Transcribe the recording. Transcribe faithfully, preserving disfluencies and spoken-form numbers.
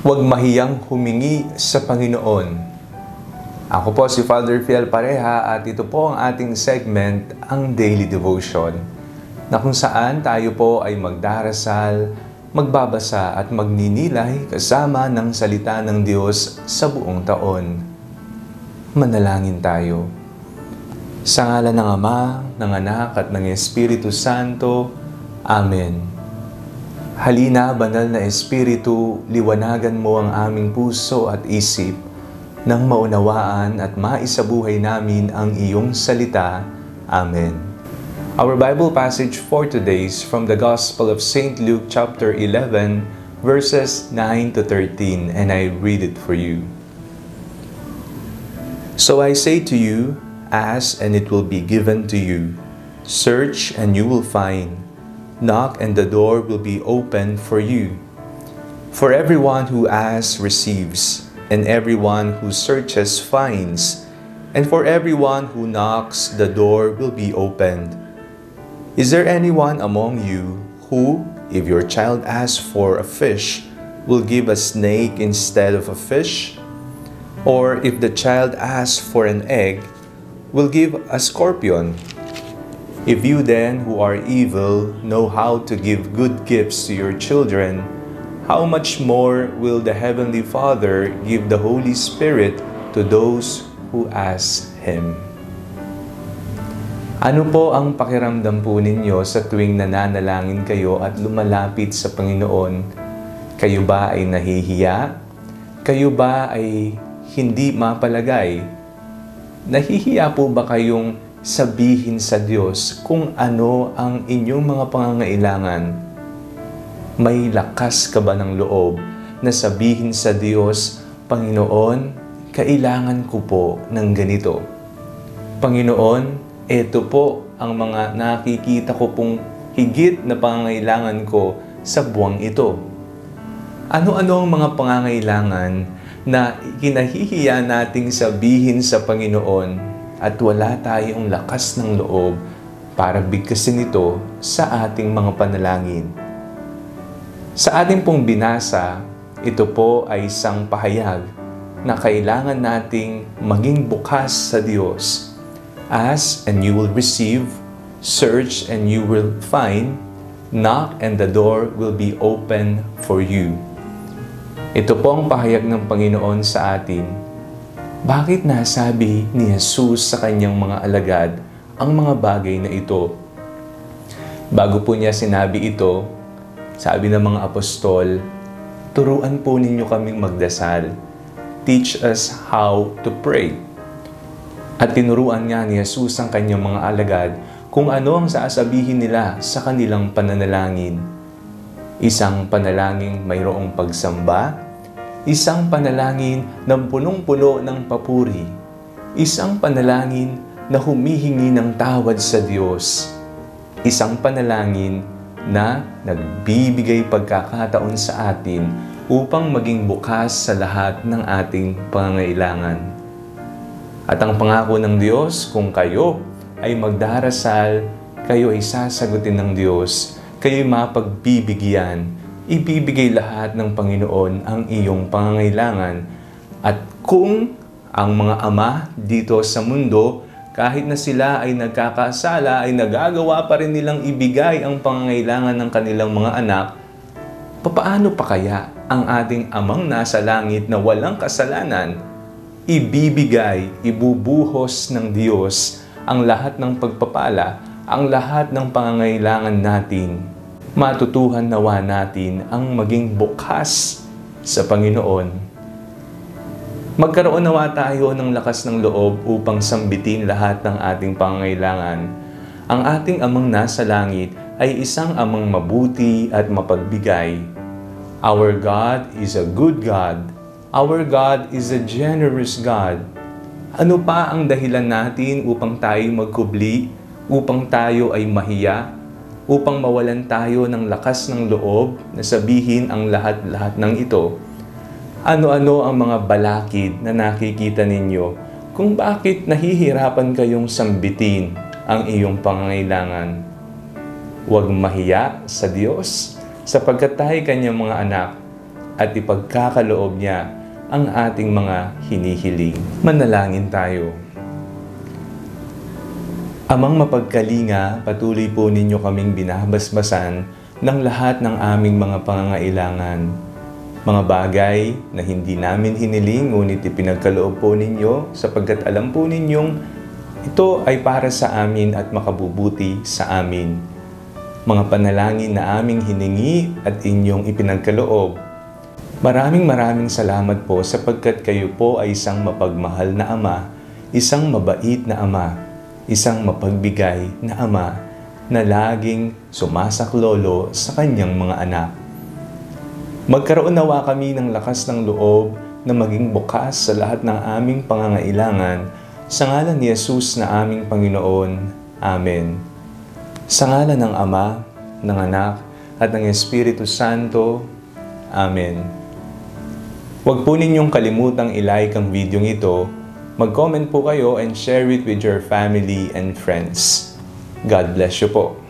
Huwag mahiyang humingi sa Panginoon. Ako po si Father Fiel Pareha at ito po ang ating segment, ang Daily Devotion, na kung saan tayo po ay magdarasal, magbabasa at magninilay kasama ng salita ng Diyos sa buong taon. Manalangin tayo. Sa ngalan ng Ama, ng Anak at ng Espiritu Santo. Amen. Halina, Banal na Espiritu, liwanagan mo ang aming puso at isip nang maunawaan at maisabuhay namin ang iyong salita. Amen. Our Bible passage for today is from the Gospel of Saint Luke chapter eleven, verses nine to thirteen, and I read it for you. So I say to you, ask and it will be given to you. Search and you will find. Knock and the door will be open for you. For everyone who asks receives, and everyone who searches finds, and for everyone who knocks the door will be opened. Is there anyone among you who, if your child asks for a fish, will give a snake instead of a fish? Or if the child asks for an egg, will give a scorpion? If you then, who are evil, know how to give good gifts to your children, how much more will the Heavenly Father give the Holy Spirit to those who ask Him? Ano po ang pakiramdam po ninyo sa tuwing nananalangin kayo at lumalapit sa Panginoon? Kayo ba ay nahihiya? Kayo ba ay hindi mapalagay? Nahihiya po ba kayong sabihin sa Diyos kung ano ang inyong mga pangangailangan? May lakas ka ba ng loob na sabihin sa Diyos, Panginoon, kailangan ko po ng ganito. Panginoon, eto po ang mga nakikita ko pong higit na pangangailangan ko sa buwang ito. Ano-ano ang mga pangangailangan na kinahihiya nating sabihin sa Panginoon at wala tayong lakas ng loob para bigkasin ito sa ating mga panalangin? Sa ating pong binasa, ito po ay isang pahayag na kailangan nating maging bukas sa Diyos. Ask and you will receive, search and you will find, knock and the door will be open for you. Ito po ang pahayag ng Panginoon sa atin. Bakit nasabi ni Yesus sa kanyang mga alagad ang mga bagay na ito? Bago po niya sinabi ito, sabi ng mga apostol, turuan po ninyo kaming magdasal. Teach us how to pray. At tinuruan nga ni Yesus ang kanyang mga alagad kung ano ang sasabihin nila sa kanilang pananalangin. Isang panalangin mayroong pagsamba, isang panalangin ng punong-puno ng papuri, isang panalangin na humihingi ng tawad sa Diyos, isang panalangin na nagbibigay pagkakataon sa atin upang maging bukas sa lahat ng ating pangangailangan. At ang pangako ng Diyos, kung kayo ay magdarasal, kayo ay sasagutin ng Diyos, kayo ay mapagbibigyan. Ibibigay lahat ng Panginoon ang iyong pangangailangan. At kung ang mga ama dito sa mundo, kahit na sila ay nagkakasala, ay nagagawa pa rin nilang ibigay ang pangangailangan ng kanilang mga anak, papaano pa kaya ang ating amang nasa langit na walang kasalanan? Ibibigay, ibubuhos ng Diyos ang lahat ng pagpapala, ang lahat ng pangangailangan natin. Matutuhan nawa natin ang maging bukas sa Panginoon. Magkaroon nawa tayo ng lakas ng loob upang sambitin lahat ng ating pangangailangan. Ang ating amang nasa langit ay isang amang mabuti at mapagbigay. Our God is a good God. Our God is a generous God. Ano pa ang dahilan natin upang tayo magkubli, upang tayo ay mahiya, upang mawalan tayo ng lakas ng loob na sabihin ang lahat-lahat ng ito? Ano-ano ang mga balakid na nakikita ninyo kung bakit nahihirapan kayong sambitin ang iyong pangangailangan? Huwag mahiya sa Diyos sapagkat tayo kanyang mga anak at ipagkakaloob niya ang ating mga hinihiling. Manalangin tayo. Amang mapagkalinga, patuloy po ninyo kaming binabasbasan ng lahat ng aming mga pangangailangan. Mga bagay na hindi namin hiniling, ngunit ipinagkaloob po ninyo sapagkat alam po ninyong ito ay para sa amin at makabubuti sa amin. Mga panalangin na aming hiningi at inyong ipinagkaloob. Maraming maraming salamat po sapagkat kayo po ay isang mapagmahal na Ama, isang mabait na Ama, isang mapagbigay na Ama na laging sumasaklolo sa kanyang mga anak. Magkaroon nawa kami ng lakas ng loob na maging bukas sa lahat ng aming pangangailangan sa ngalan ni Yesus na aming Panginoon. Amen. Sa ngalan ng Ama, ng Anak, at ng Espiritu Santo. Amen. Huwag po ninyong kalimutang i-like ang video ito, mag-comment po kayo and share it with your family and friends. God bless you po.